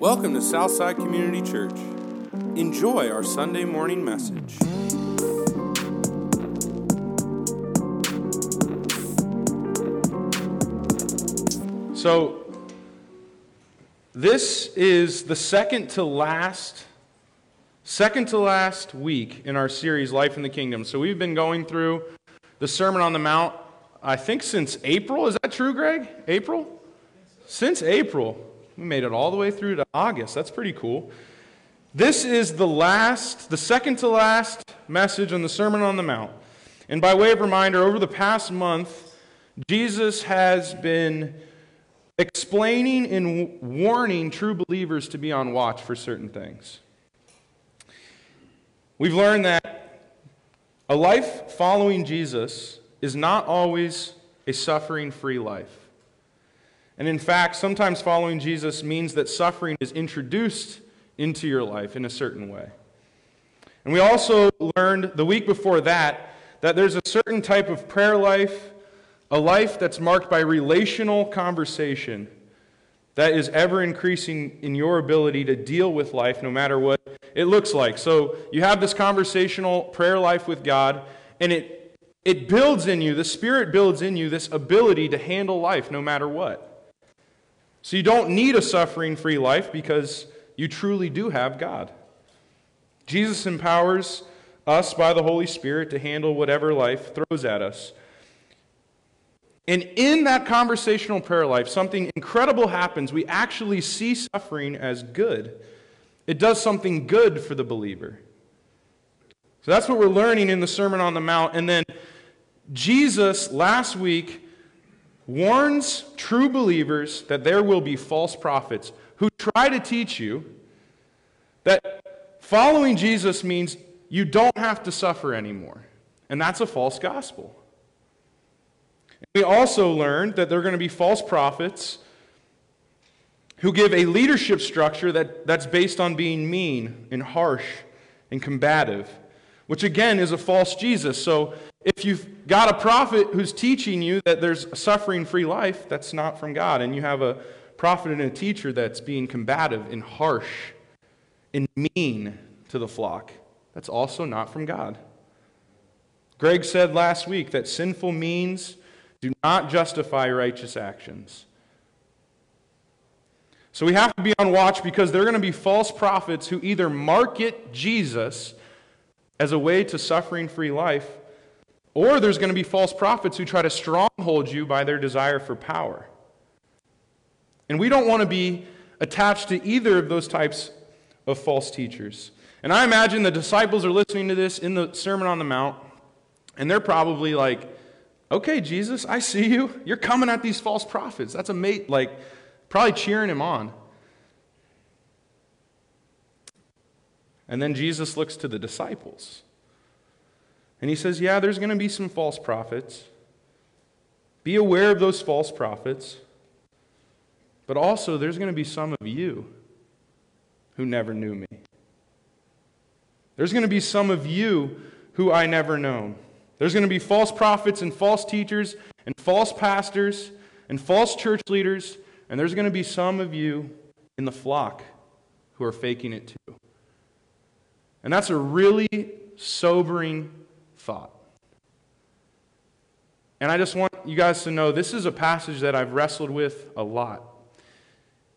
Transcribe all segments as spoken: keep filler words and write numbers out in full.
Welcome to Southside Community Church. Enjoy our Sunday morning message. So, this is the second to last, second to last week in our series, Life in the Kingdom. So we've been going through the Sermon on the Mount, I think since April. Is that true, Greg? April? Since April. We made it all the way through to August. That's pretty cool. This is the last, the second to last message on the Sermon on the Mount. And by way of reminder, over the past month, Jesus has been explaining and warning true believers to be on watch for certain things. We've learned that a life following Jesus is not always a suffering-free life. And in fact, sometimes following Jesus means that suffering is introduced into your life in a certain way. And we also learned the week before that, that there's a certain type of prayer life, a life that's marked by relational conversation that is ever increasing in your ability to deal with life no matter what it looks like. So you have this conversational prayer life with God, and it, it builds in you, the Spirit builds in you this ability to handle life no matter what. So you don't need a suffering-free life because you truly do have God. Jesus empowers us by the Holy Spirit to handle whatever life throws at us. And in that conversational prayer life, something incredible happens. We actually see suffering as good. It does something good for the believer. So that's what we're learning in the Sermon on the Mount. And then Jesus last week warns true believers that there will be false prophets who try to teach you that following Jesus means you don't have to suffer anymore. And that's a false gospel. We also learned that there are going to be false prophets who give a leadership structure that, that's based on being mean and harsh and combative, which again is a false Jesus. So if you've got a prophet who's teaching you that there's a suffering-free life, that's not from God. And you have a prophet and a teacher that's being combative and harsh and mean to the flock, that's also not from God. Greg said last week that sinful means do not justify righteous actions. So we have to be on watch because there are going to be false prophets who either market Jesus as a way to suffering-free life, or there's going to be false prophets who try to stronghold you by their desire for power. And we don't want to be attached to either of those types of false teachers. And I imagine the disciples are listening to this in the Sermon on the Mount, and they're probably like, okay, Jesus, I see you. You're coming at these false prophets. That's a mate, like, probably cheering him on. And then Jesus looks to the disciples. And he says, yeah, there's going to be some false prophets. Be aware of those false prophets. But also, there's going to be some of you who never knew me. There's going to be some of you who I never know. There's going to be false prophets and false teachers and false pastors and false church leaders. And there's going to be some of you in the flock who are faking it too. And that's a really sobering thought. And I just want you guys to know this is a passage that I've wrestled with a lot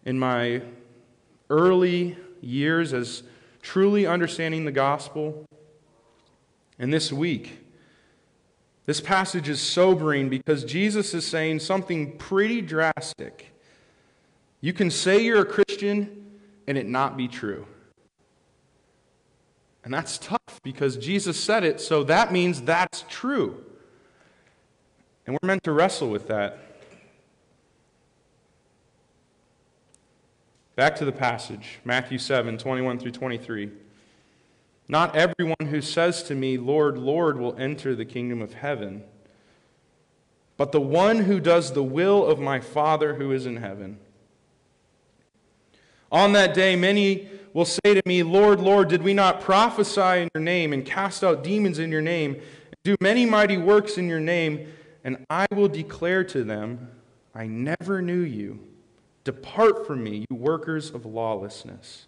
in my early years as truly understanding the gospel. And this week, this passage is sobering because Jesus is saying something pretty drastic. You can say you're a Christian and it not be true. And that's tough because Jesus said it, so that means that's true. And we're meant to wrestle with that. Back to the passage, Matthew seven, twenty-one through twenty-three. Not everyone who says to me, Lord, Lord, will enter the kingdom of heaven, but the one who does the will of my Father who is in heaven. On that day, many will say to me, Lord, Lord, did we not prophesy in your name and cast out demons in your name and do many mighty works in your name? And I will declare to them, I never knew you. Depart from me, you workers of lawlessness.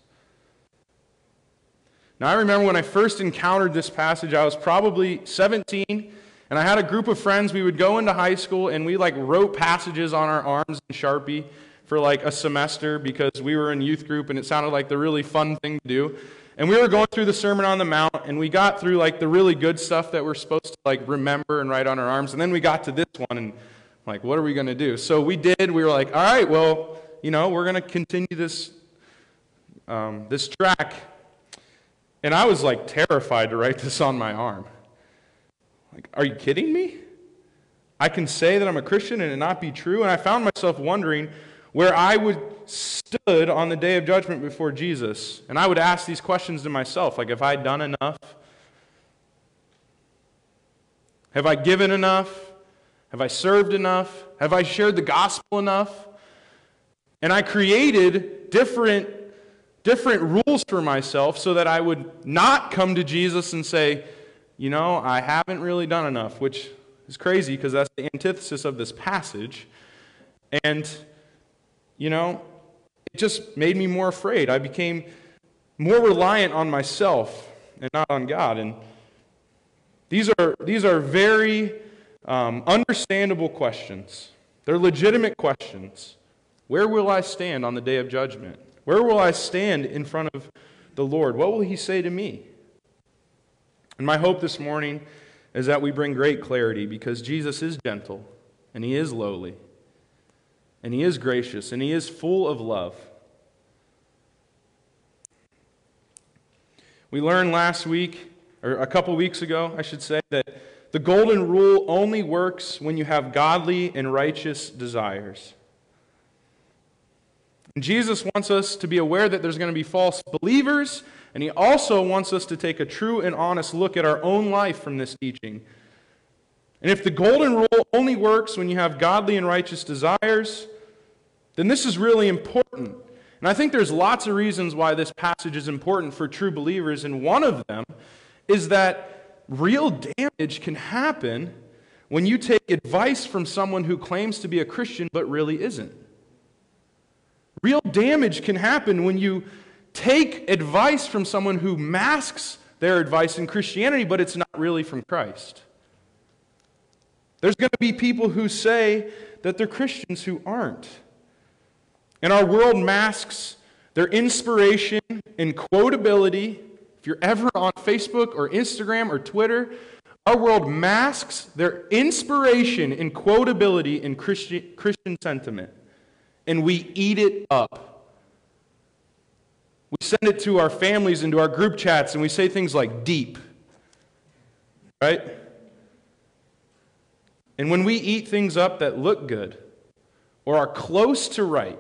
Now, I remember when I first encountered this passage, I was probably seventeen, and I had a group of friends. We would go into high school, and we, like, wrote passages on our arms in Sharpie for, like, a semester because we were in youth group, and it sounded like the really fun thing to do. And we were going through the Sermon on the Mount, and we got through, like, the really good stuff that we're supposed to, like, remember and write on our arms. And then we got to this one, and I'm like, what are we going to do? So we did. We were like, all right, well, you know, we're going to continue this, um, this track. And I was, like, terrified to write this on my arm. Like, are you kidding me? I can say that I'm a Christian and it not be true? And I found myself wondering where I would stood on the day of judgment before Jesus. And I would ask these questions to myself, like, have I done enough? Have I given enough? Have I served enough? Have I shared the gospel enough? And I created different different rules for myself so that I would not come to Jesus and say, you know, I haven't really done enough, which is crazy because that's the antithesis of this passage. And, you know, it just made me more afraid. I became more reliant on myself and not on God. And these are, these are very um, understandable questions. They're legitimate questions. Where will I stand on the day of judgment? Where will I stand in front of the Lord? What will He say to me? And my hope this morning is that we bring great clarity because Jesus is gentle, and He is lowly, and He is gracious, and He is full of love. We learned last week, or a couple weeks ago, I should say, that the golden rule only works when you have godly and righteous desires. And Jesus wants us to be aware that there's going to be false believers, and He also wants us to take a true and honest look at our own life from this teaching. And if the golden rule only works when you have godly and righteous desires, then this is really important. And I think there's lots of reasons why this passage is important for true believers, and one of them is that real damage can happen when you take advice from someone who claims to be a Christian but really isn't. Real damage can happen when you take advice from someone who masks their advice in Christianity, but it's not really from Christ. There's going to be people who say that they're Christians who aren't. And our world masks their inspiration and quotability. If you're ever on Facebook or Instagram or Twitter, our world masks their inspiration and quotability in Christi- Christian sentiment. And we eat it up. We send it to our families and to our group chats, and we say things like deep. Right? And when we eat things up that look good or are close to right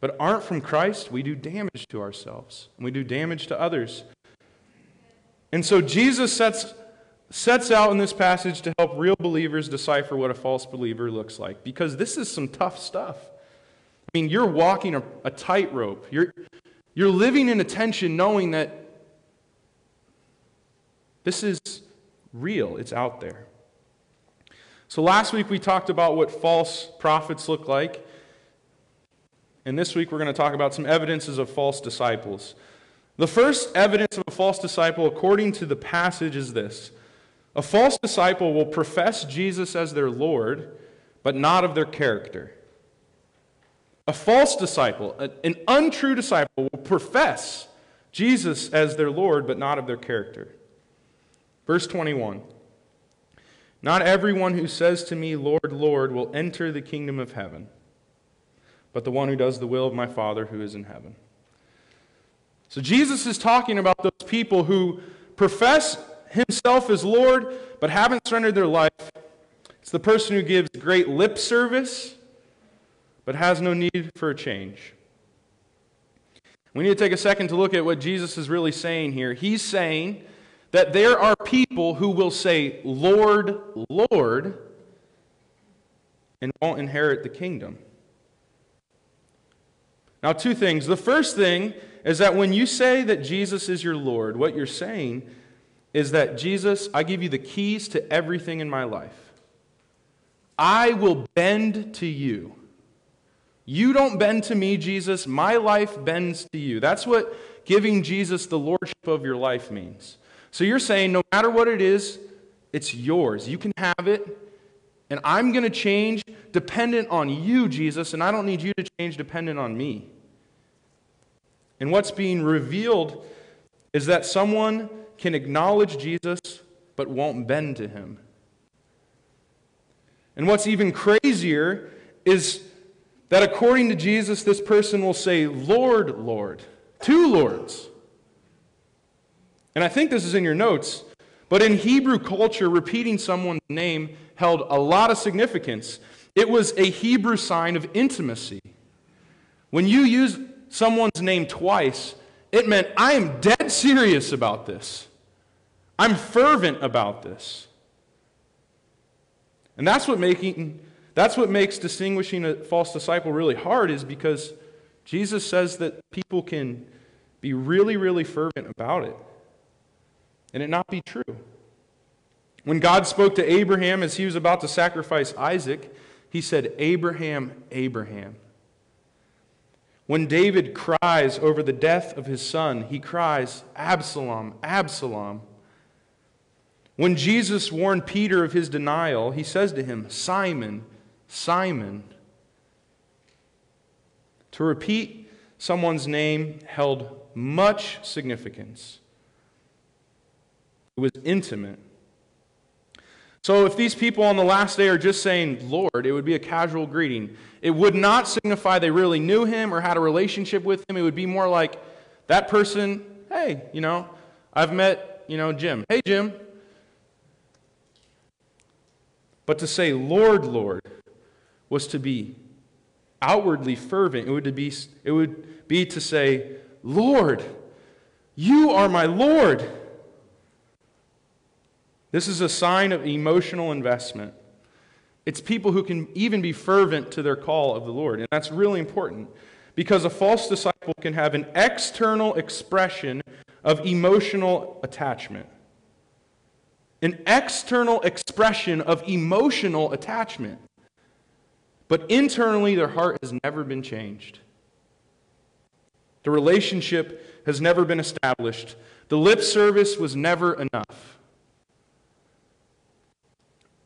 but aren't from Christ, we do damage to ourselves and we do damage to others. And so Jesus sets sets out in this passage to help real believers decipher what a false believer looks like, because this is some tough stuff. I mean, you're walking a, a tightrope. You're, you're living in a tension knowing that this is real. It's out there. So last week we talked about what false prophets look like, and this week we're going to talk about some evidences of false disciples. The first evidence of a false disciple, according to the passage, is this. A false disciple will profess Jesus as their Lord, but not of their character. A false disciple, an untrue disciple, will profess Jesus as their Lord, but not of their character. Verse twenty-one, not everyone who says to me, Lord, Lord, will enter the kingdom of heaven, but the one who does the will of my Father who is in heaven. So Jesus is talking about those people who profess Himself as Lord, but haven't surrendered their life. It's the person who gives great lip service, but has no need for a change. We need to take a second to look at what Jesus is really saying here. He's saying that there are people who will say, Lord, Lord, and won't inherit the kingdom. Now, two things. The first thing is that when you say that Jesus is your Lord, what you're saying is, is that, Jesus, I give you the keys to everything in my life. I will bend to you. You don't bend to me, Jesus. My life bends to you. That's what giving Jesus the lordship of your life means. So you're saying no matter what it is, it's yours. You can have it, and I'm going to change dependent on you, Jesus, and I don't need you to change dependent on me. And what's being revealed is that someone can acknowledge Jesus but won't bend to him. And what's even crazier is that according to Jesus, this person will say, Lord, Lord, two lords. And I think this is in your notes, but in Hebrew culture, repeating someone's name held a lot of significance. It was a Hebrew sign of intimacy. When you use someone's name twice, it meant, I am dead serious about this. I'm fervent about this. And that's what making... That's what makes distinguishing a false disciple really hard, is because Jesus says that people can be really, really fervent about it and it not be true. When God spoke to Abraham as he was about to sacrifice Isaac, he said, Abraham, Abraham. When David cries over the death of his son, he cries, Absalom, Absalom. When Jesus warned Peter of his denial, he says to him, Simon, Simon. To repeat someone's name held much significance. It was intimate. So if these people on the last day are just saying, Lord, it would be a casual greeting. It would not signify they really knew him or had a relationship with him. It would be more like that person, hey, you know, I've met, you know, Jim. Hey, Jim. But to say, Lord, Lord, was to be outwardly fervent. It would be, it would be to say, Lord, you are my Lord. This is a sign of emotional investment. It's people who can even be fervent to their call of the Lord. And that's really important, because a false disciple can have an external expression of emotional attachment. An external expression of emotional attachment. But internally, their heart has never been changed. The relationship has never been established. The lip service was never enough.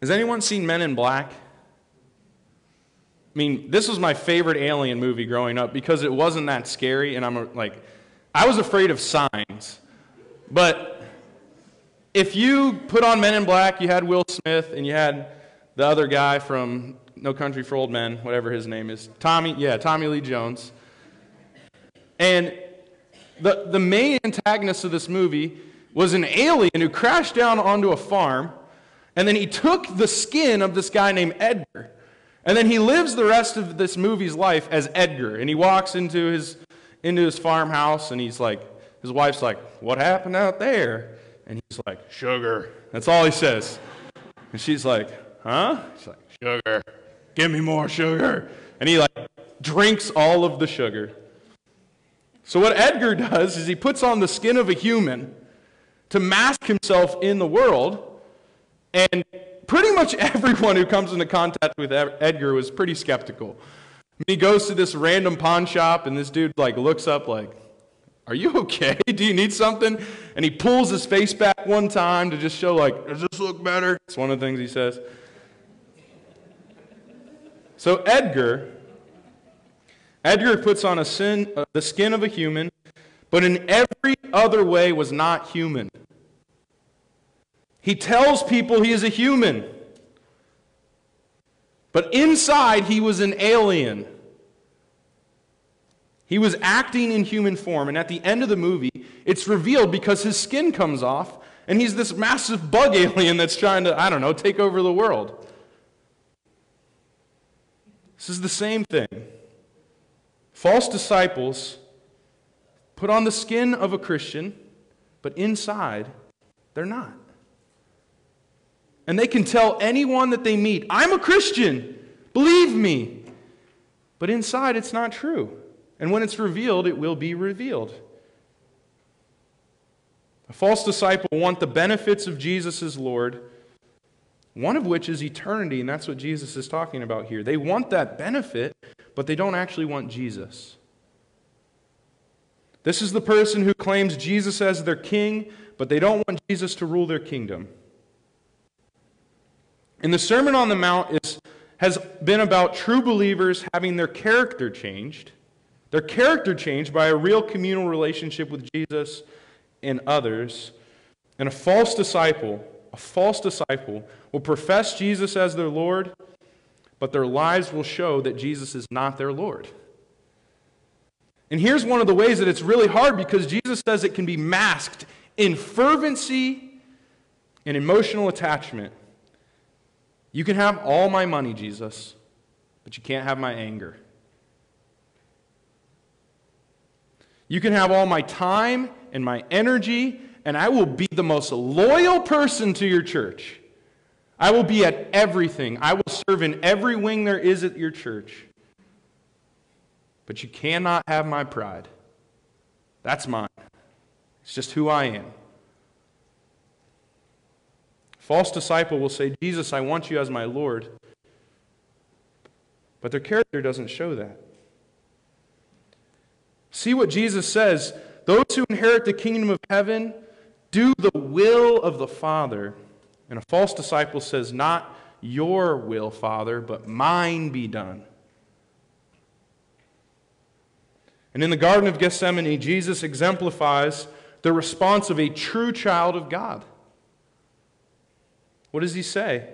Has anyone seen Men in Black? I mean, this was my favorite alien movie growing up because it wasn't that scary, and I'm like, I was afraid of signs. But if you put on Men in Black, you had Will Smith, and you had the other guy from No Country for Old Men, whatever his name is, Tommy, yeah, Tommy Lee Jones. And the, the main antagonist of this movie was an alien who crashed down onto a farm, and then he took the skin of this guy named Edgar, and then he lives the rest of this movie's life as Edgar, and he walks into his, into his farmhouse, and he's like, his wife's like, what happened out there? And he's like, sugar. That's all he says. And she's like, huh? She's like, sugar. Give me more sugar. And he like drinks all of the sugar. So what Edgar does is he puts on the skin of a human to mask himself in the world. And pretty much everyone who comes into contact with Edgar was pretty skeptical. He goes to this random pawn shop, and this dude like looks up like, are you okay? Do you need something? And he pulls his face back one time to just show, like, does this look better? It's one of the things he says. So Edgar, Edgar puts on a sin, uh, the skin of a human, but in every other way was not human. He tells people he is a human, but inside he was an alien. He was acting in human form, and at the end of the movie, it's revealed because his skin comes off, and he's this massive bug alien that's trying to, I don't know, take over the world. This is the same thing. False disciples put on the skin of a Christian, but inside, they're not. And they can tell anyone that they meet, I'm a Christian, believe me. But inside, it's not true. And when it's revealed, it will be revealed. A false disciple wants the benefits of Jesus as Lord, one of which is eternity, and that's what Jesus is talking about here. They want that benefit, but they don't actually want Jesus. This is the person who claims Jesus as their king, but they don't want Jesus to rule their kingdom. And the Sermon on the Mount is, has been about true believers having their character changed, their character changed by a real communal relationship with Jesus and others. And a false disciple, a false disciple will profess Jesus as their Lord, but their lives will show that Jesus is not their Lord. And here's one of the ways that it's really hard, because Jesus says it can be masked in fervency and emotional attachment. You can have all my money, Jesus, but you can't have my anger. You can have all my time and my energy, and I will be the most loyal person to your church. I will be at everything. I will serve in every wing there is at your church. But you cannot have my pride. That's mine. It's just who I am. False disciple will say, Jesus, I want you as my Lord. But their character doesn't show that. See what Jesus says. Those who inherit the kingdom of heaven do the will of the Father. And a false disciple says, not your will, Father, but mine be done. And in the Garden of Gethsemane, Jesus exemplifies the response of a true child of God. What does he say?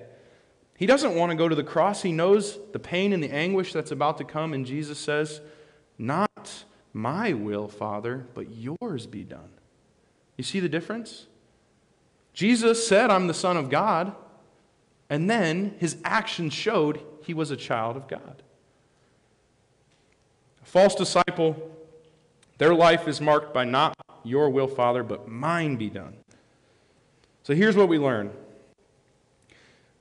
He doesn't want to go to the cross. He knows the pain and the anguish that's about to come, and Jesus says, not my will, Father, but yours be done. You see the difference? Jesus said, I'm the Son of God, and then his actions showed he was a child of God. False disciple, their life is marked by not your will, Father, but mine be done. So here's what we learn.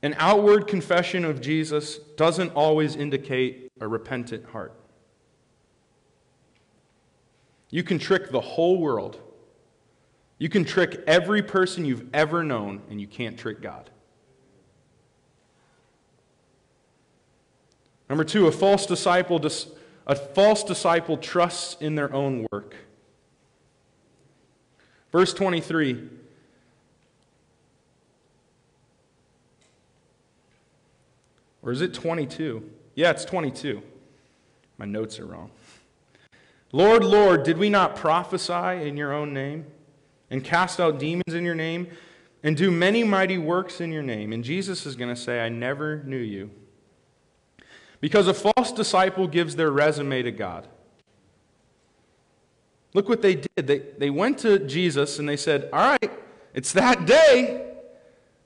An outward confession of Jesus doesn't always indicate a repentant heart. You can trick the whole world. You can trick every person you've ever known, and you can't trick God. Number two, a false disciple dis- A false disciple trusts in their own work. Verse twenty-three. Or is it twenty-two? Yeah, it's twenty-two. My notes are wrong. Lord, Lord, did we not prophesy in your own name, and cast out demons in your name, and do many mighty works in your name? And Jesus is going to say, I never knew you. Because a false disciple gives their resume to God. Look what they did. They, they went to Jesus and they said, all right, it's that day.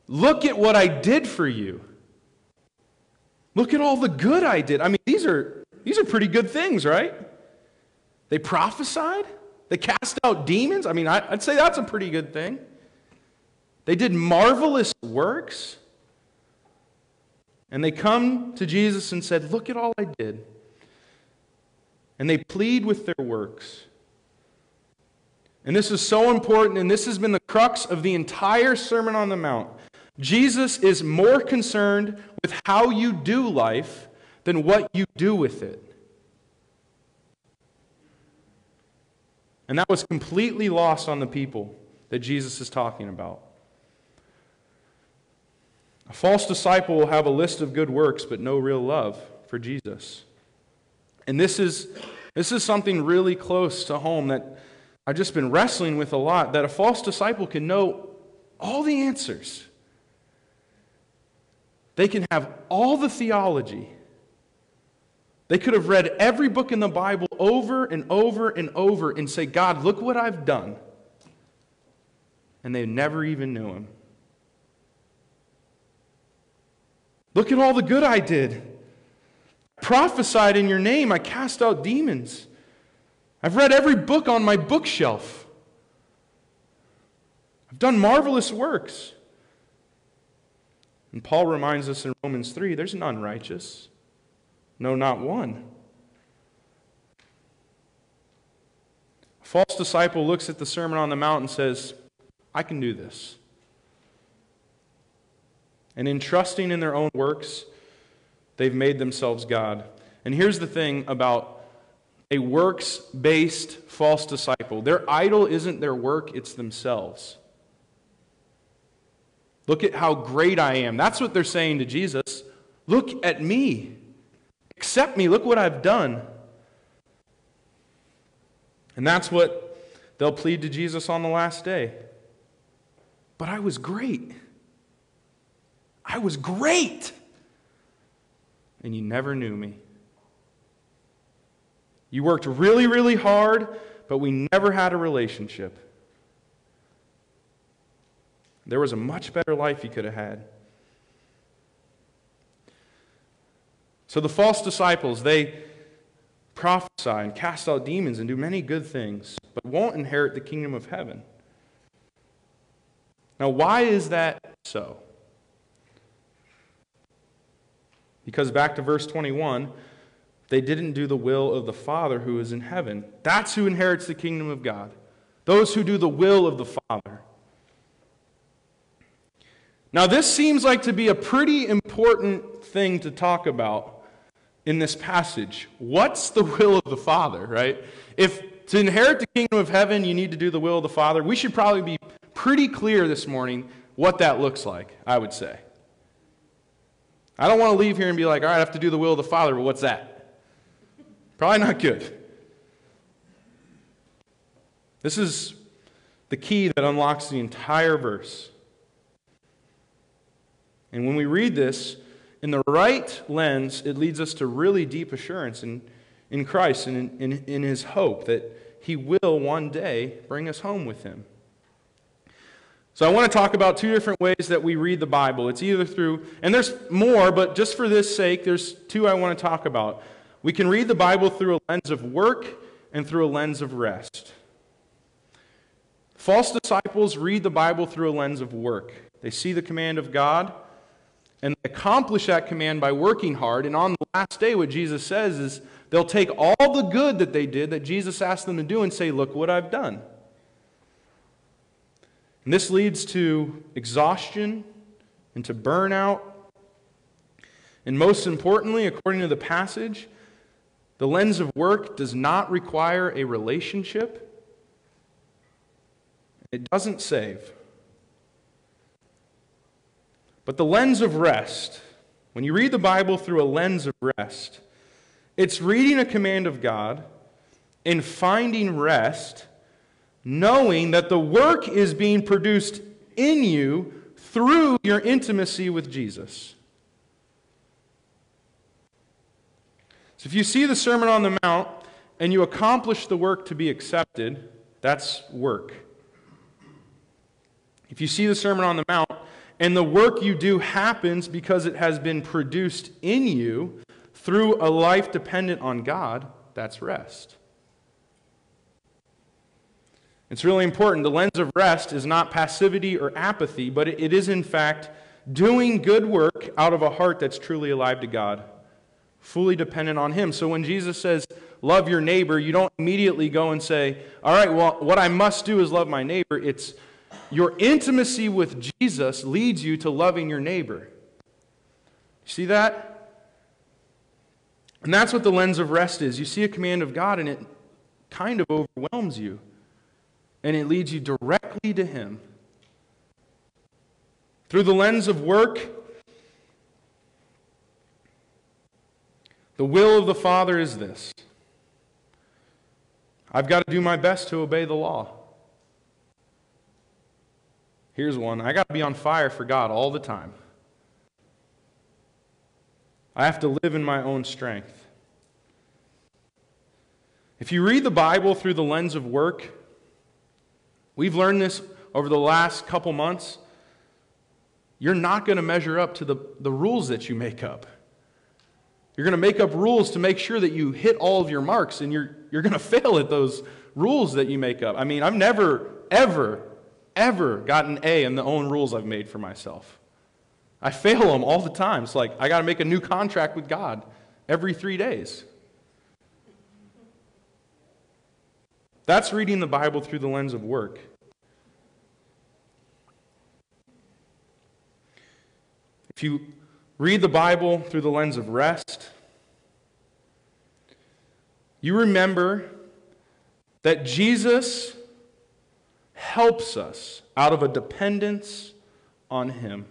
Look at what I did for you. Look at all the good I did. I mean, these are, these are pretty good things, right? They prophesied. They cast out demons. I mean, I, I'd say that's a pretty good thing. They did marvelous works. And they come to Jesus and said, look at all I did. And they plead with their works. And this is so important, and this has been the crux of the entire Sermon on the Mount. Jesus is more concerned with how you do life than what you do with it. And that was completely lost on the people that Jesus is talking about. A false disciple will have a list of good works, but no real love for Jesus. And this is, this is something really close to home that I've just been wrestling with a lot, that a false disciple can know all the answers. They can have all the theology. They could have read every book in the Bible over and over and over and say, God, look what I've done. And they never even knew him. Look at all the good I did. I prophesied in your name. I cast out demons. I've read every book on my bookshelf. I've done marvelous works. And Paul reminds us in Romans three, there's none righteous. No, not one. A false disciple looks at the Sermon on the Mount and says, I can do this. And in trusting in their own works, they've made themselves God. And here's the thing about a works-based false disciple. Their idol isn't their work, it's themselves. Look at how great I am. That's what they're saying to Jesus. Look at me. Accept me. Look what I've done. And that's what they'll plead to Jesus on the last day. But I was great. I was great. And you never knew me. You worked really, really hard, but we never had a relationship. There was a much better life you could have had. So the false disciples, they prophesy and cast out demons and do many good things, but won't inherit the kingdom of heaven. Now, why is that so? Because back to verse twenty-one, they didn't do the will of the Father who is in heaven. That's who inherits the kingdom of God. Those who do the will of the Father. Now, this seems like to be a pretty important thing to talk about in this passage. What's the will of the Father, right? If to inherit the kingdom of heaven, you need to do the will of the Father, we should probably be pretty clear this morning what that looks like, I would say. I don't want to leave here and be like, all right, I have to do the will of the Father, but what's that? Probably not good. This is the key that unlocks the entire verse. And when we read this in the right lens, it leads us to really deep assurance in, in Christ and in, in, in His hope that He will one day bring us home with Him. So I want to talk about two different ways that we read the Bible. It's either through, and there's more, but just for this sake, there's two I want to talk about. We can read the Bible through a lens of work and through a lens of rest. False disciples read the Bible through a lens of work. They see the command of God, and they accomplish that command by working hard. And on the last day, what Jesus says is they'll take all the good that they did that Jesus asked them to do and say, look what I've done. And this leads to exhaustion and to burnout. And most importantly, according to the passage, the lens of work does not require a relationship. It doesn't save. But the lens of rest, when you read the Bible through a lens of rest, it's reading a command of God and finding rest, knowing that the work is being produced in you through your intimacy with Jesus. So if you see the Sermon on the Mount and you accomplish the work to be accepted, that's work. If you see the Sermon on the Mount and the work you do happens because it has been produced in you through a life dependent on God, that's rest. It's really important. The lens of rest is not passivity or apathy, but it is in fact doing good work out of a heart that's truly alive to God, fully dependent on Him. So when Jesus says, love your neighbor, you don't immediately go and say, all right, well, what I must do is love my neighbor. It's your intimacy with Jesus leads you to loving your neighbor. See that? And that's what the lens of rest is. You see a command of God and it kind of overwhelms you. And it leads you directly to Him. Through the lens of work, the will of the Father is this. I've got to do my best to obey the law. Here's one. I got to be on fire for God all the time. I have to live in my own strength. If you read the Bible through the lens of work, we've learned this over the last couple months. You're not going to measure up to the, the rules that you make up. You're going to make up rules to make sure that you hit all of your marks, and you're, you're going to fail at those rules that you make up. I mean, I've never, ever, ever gotten an A in the own rules I've made for myself. I fail them all the time. It's like I got to make a new contract with God every three days. That's reading the Bible through the lens of work. If you read the Bible through the lens of rest, you remember that Jesus helps us out of a dependence on Him.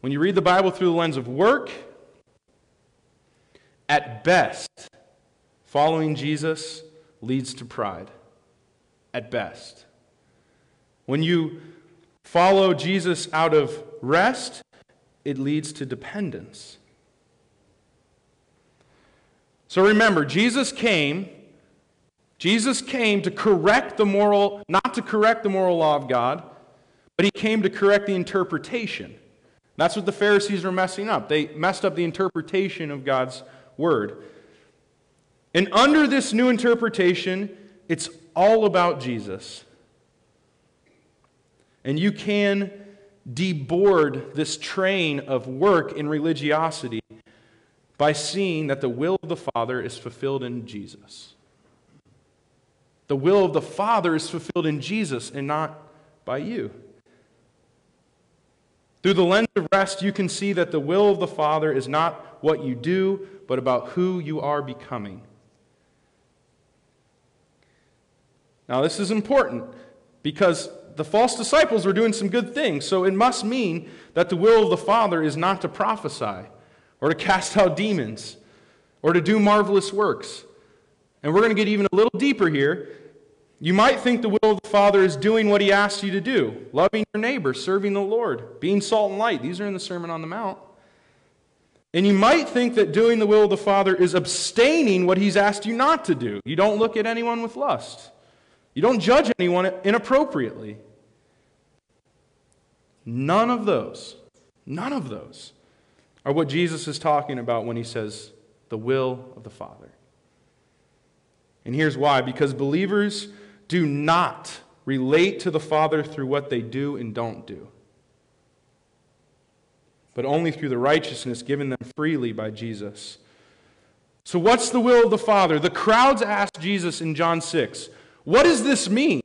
When you read the Bible through the lens of work, at best, following Jesus leads to pride. At best. When you follow Jesus out of rest, it leads to dependence. So remember, Jesus came, Jesus came to correct the moral, not to correct the moral law of God, but He came to correct the interpretation. That's what the Pharisees were messing up. They messed up the interpretation of God's word. And under this new interpretation, it's all about Jesus. And you can deboard this train of work and religiosity by seeing that the will of the Father is fulfilled in Jesus. The will of the Father is fulfilled in Jesus and not by you. Through the lens of rest, you can see that the will of the Father is not what you do, but about who you are becoming. Now, this is important because the false disciples were doing some good things, so it must mean that the will of the Father is not to prophesy, or to cast out demons, or to do marvelous works. And we're going to get even a little deeper here. You might think the will of the Father is doing what He asks you to do, loving your neighbor, serving the Lord, being salt and light. These are in the Sermon on the Mount. And you might think that doing the will of the Father is abstaining what He's asked you not to do. You don't look at anyone with lust. You don't judge anyone inappropriately. None of those, none of those are what Jesus is talking about when He says the will of the Father. And here's why. Because believers do not relate to the Father through what they do and don't do, but only through the righteousness given them freely by Jesus. So what's the will of the Father? The crowds asked Jesus in John six, what does this mean?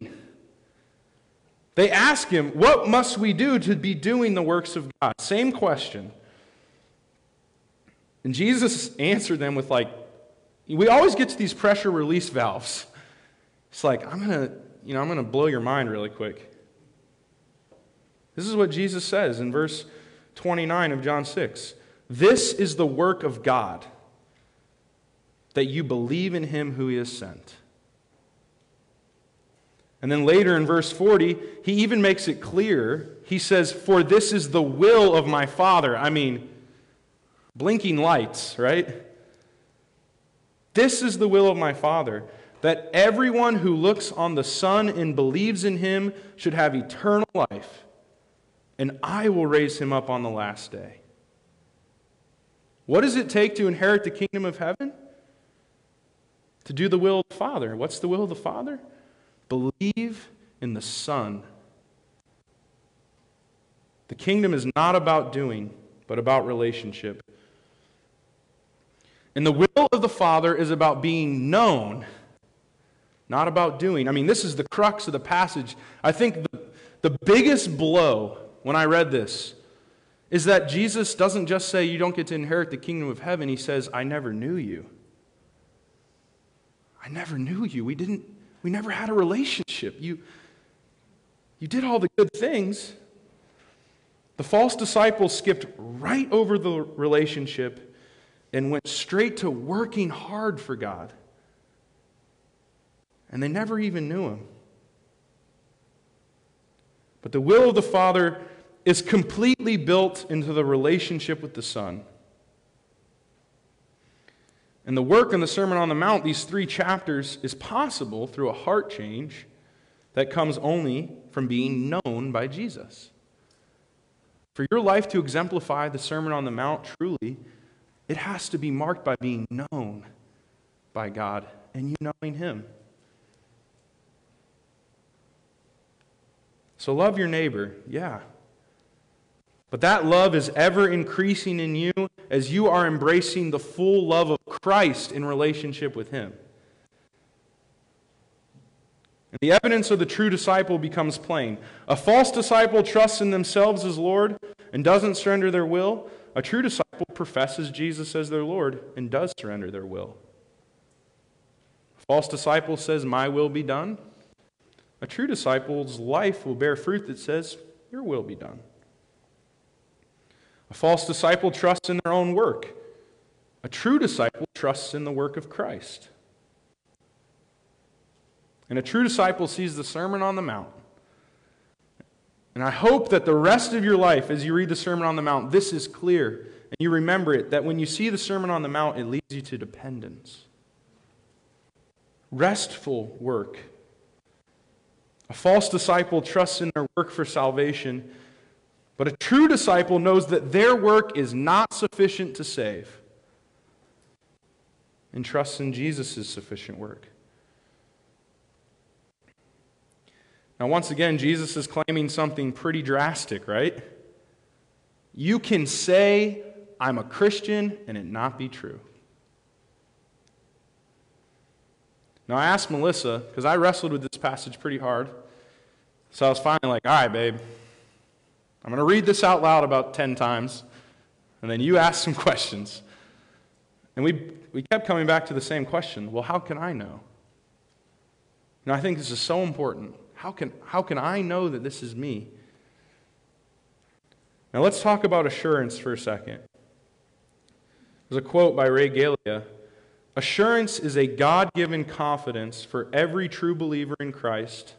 They ask Him, what must we do to be doing the works of God? Same question. And Jesus answered them with, like, we always get to these pressure release valves. It's like, I'm going to, you know, I'm going to blow your mind really quick. This is what Jesus says in verse twenty-nine of John six. This is the work of God, that you believe in Him who He has sent. And then later in verse forty, He even makes it clearer. He says, for this is the will of my Father. I mean, blinking lights, right? This is the will of my Father, that everyone who looks on the Son and believes in Him should have eternal life, and I will raise him up on the last day. What does it take to inherit the kingdom of heaven? To do the will of the Father. What's the will of the Father? Believe in the Son. The kingdom is not about doing, but about relationship. And the will of the Father is about being known, not about doing. I mean, this is the crux of the passage. I think the, the biggest blow when I read this is that Jesus doesn't just say you don't get to inherit the kingdom of heaven. He says, I never knew you. I never knew you. We didn't, we never had a relationship. You, you did all the good things. The false disciples skipped right over the relationship and went straight to working hard for God. And they never even knew Him. But the will of the Father is completely built into the relationship with the Son. And the work in the Sermon on the Mount, these three chapters, is possible through a heart change that comes only from being known by Jesus. For your life to exemplify the Sermon on the Mount truly, it has to be marked by being known by God and you knowing Him. So love your neighbor, yeah. But that love is ever increasing in you as you are embracing the full love of Christ in relationship with Him. And the evidence of the true disciple becomes plain. A false disciple trusts in themselves as Lord and doesn't surrender their will. A true disciple professes Jesus as their Lord and does surrender their will. false disciple says, "My will be done." A true disciple's life will bear fruit that says, "Your will be done." A false disciple trusts in their own work. A true disciple trusts in the work of Christ. And a true disciple sees the Sermon on the Mount. And I hope that the rest of your life, as you read the Sermon on the Mount, this is clear, and you remember it, that when you see the Sermon on the Mount, it leads you to dependence. Restful work. A false disciple trusts in their work for salvation, but a true disciple knows that their work is not sufficient to save, and trusts in Jesus' sufficient work. Now, once again, Jesus is claiming something pretty drastic, right? You can say, "I'm a Christian," and it not be true. Now, I asked Melissa, because I wrestled with this passage pretty hard, so I was finally like, all right, babe, I'm going to read this out loud about ten times, and then you ask some questions. And we we kept coming back to the same question. Well, how can I know? Now, I think this is so important. How can, how can I know that this is me? Now, let's talk about assurance for a second. There's a quote by Ray Galea. "Assurance is a God-given confidence for every true believer in Christ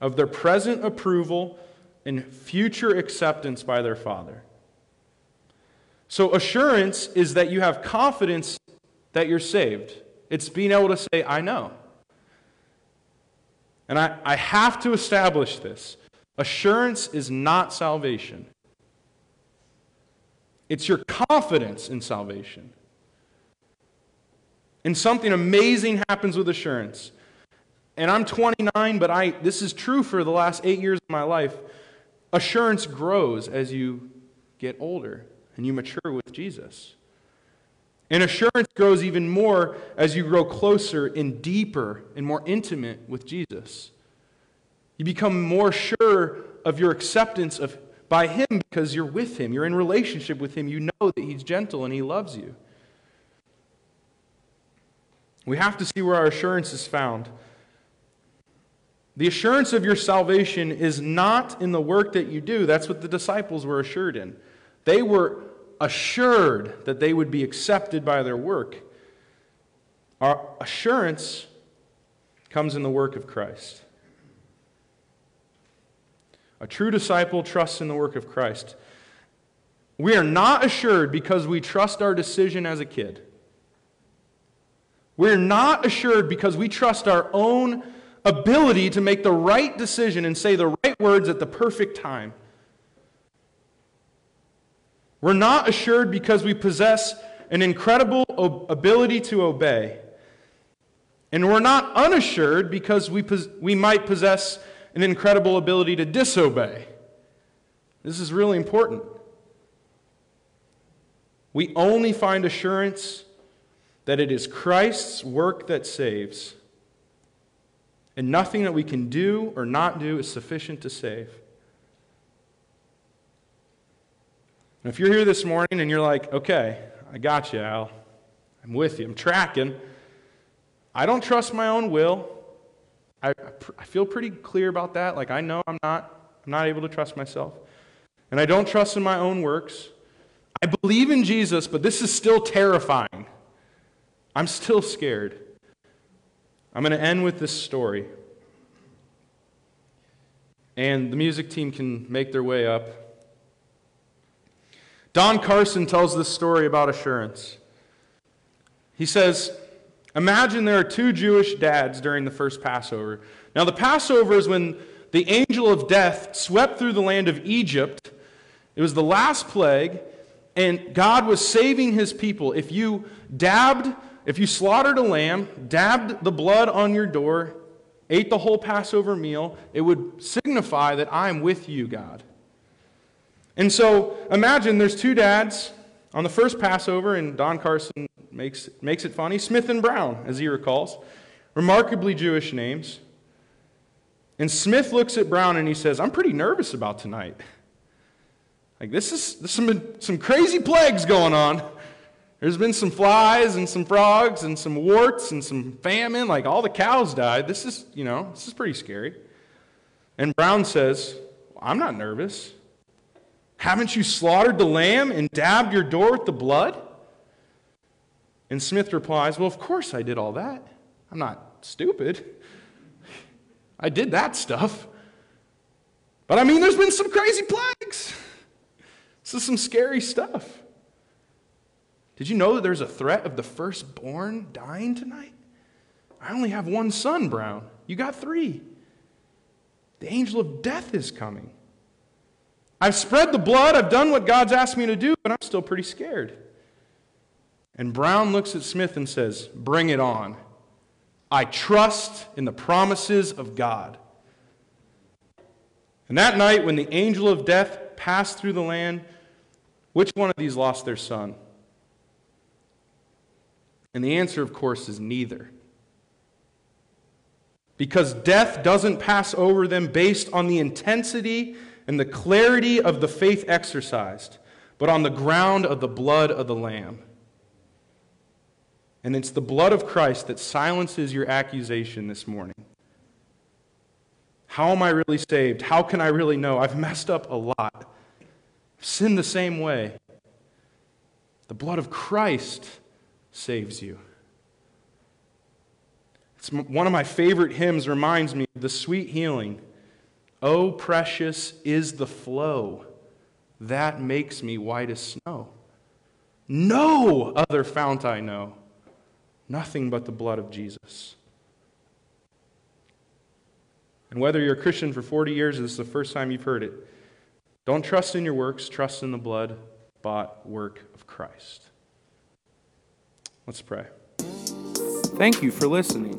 of their present approval and future acceptance by their Father." So assurance is that you have confidence that you're saved. It's being able to say, "I know." And I, I have to establish this. Assurance is not salvation. It's your confidence in salvation. And something amazing happens with assurance. And I'm twenty-nine, but I this is true for the last eight years of my life. Assurance grows as you get older and you mature with Jesus. And assurance grows even more as you grow closer and deeper and more intimate with Jesus. You become more sure of your acceptance of by Him because you're with Him. You're in relationship with Him. You know that He's gentle and He loves you. We have to see where our assurance is found. The assurance of your salvation is not in the work that you do. That's what the disciples were assured in. They were assured that they would be accepted by their work. Our assurance comes in the work of Christ. A true disciple trusts in the work of Christ. We are not assured because we trust our decision as a kid. We're not assured because we trust our own ability to make the right decision and say the right words at the perfect time. We're not assured because we possess an incredible ability to obey. And we're not unassured because we, pos- we might possess an incredible ability to disobey. This is really important. We only find assurance that it is Christ's work that saves. And nothing that we can do or not do is sufficient to save. And if you're here this morning and you're like, "Okay, I got you, Al. I'm with you. I'm tracking. I don't trust my own will. I, I feel pretty clear about that. Like, I know I'm not, I'm not able to trust myself. And I don't trust in my own works. I believe in Jesus, but this is still terrifying. I'm still scared." I'm going to end with this story. And the music team can make their way up. Don Carson tells this story about assurance. He says, imagine there are two Jewish dads during the first Passover. Now, the Passover is when the angel of death swept through the land of Egypt. It was the last plague, and God was saving His people. If you dabbed, if you slaughtered a lamb, dabbed the blood on your door, ate the whole Passover meal, it would signify that I'm with you, God. And so, imagine there's two dads on the first Passover, and Don Carson makes, makes it funny, Smith and Brown, as he recalls, remarkably Jewish names. And Smith looks at Brown and he says, "I'm pretty nervous about tonight. Like, this is, this is some, some crazy plagues going on. There's been some flies and some frogs and some warts and some famine. Like, all the cows died. This is, you know, this is pretty scary. And Brown says, I'm not nervous. Haven't you slaughtered the lamb and dabbed your door with the blood? And Smith replies, well, of course I did all that. I'm not stupid. I did that stuff. But I mean, there's been some crazy plagues. This is some scary stuff. Did you know that there's a threat of the firstborn dying tonight? I only have one son, Brown. You got three. The angel of death is coming. I've spread the blood. I've done what God's asked me to do, but I'm still pretty scared. And Brown looks at Smith and says, bring it on. I trust in the promises of God. And that night, when the angel of death passed through the land, which one of these lost their son? And the answer, of course, is neither. Because death doesn't pass over them based on the intensity and the clarity of the faith exercised, but on the ground of the blood of the Lamb. And it's the blood of Christ that silences your accusation this morning. How am I really saved? How can I really know? I've messed up a lot. I've sinned the same way. The blood of Christ saves you. It's one of my favorite hymns, reminds me of the sweet healing. Oh, precious is the flow that makes me white as snow. No other fount I know, nothing but the blood of Jesus. And whether you're a Christian for forty years or this is the first time you've heard it, don't trust in your works, trust in the blood-bought work of Christ. Let's pray. Thank you for listening.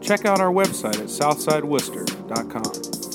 Check out our website at southside worcester dot com.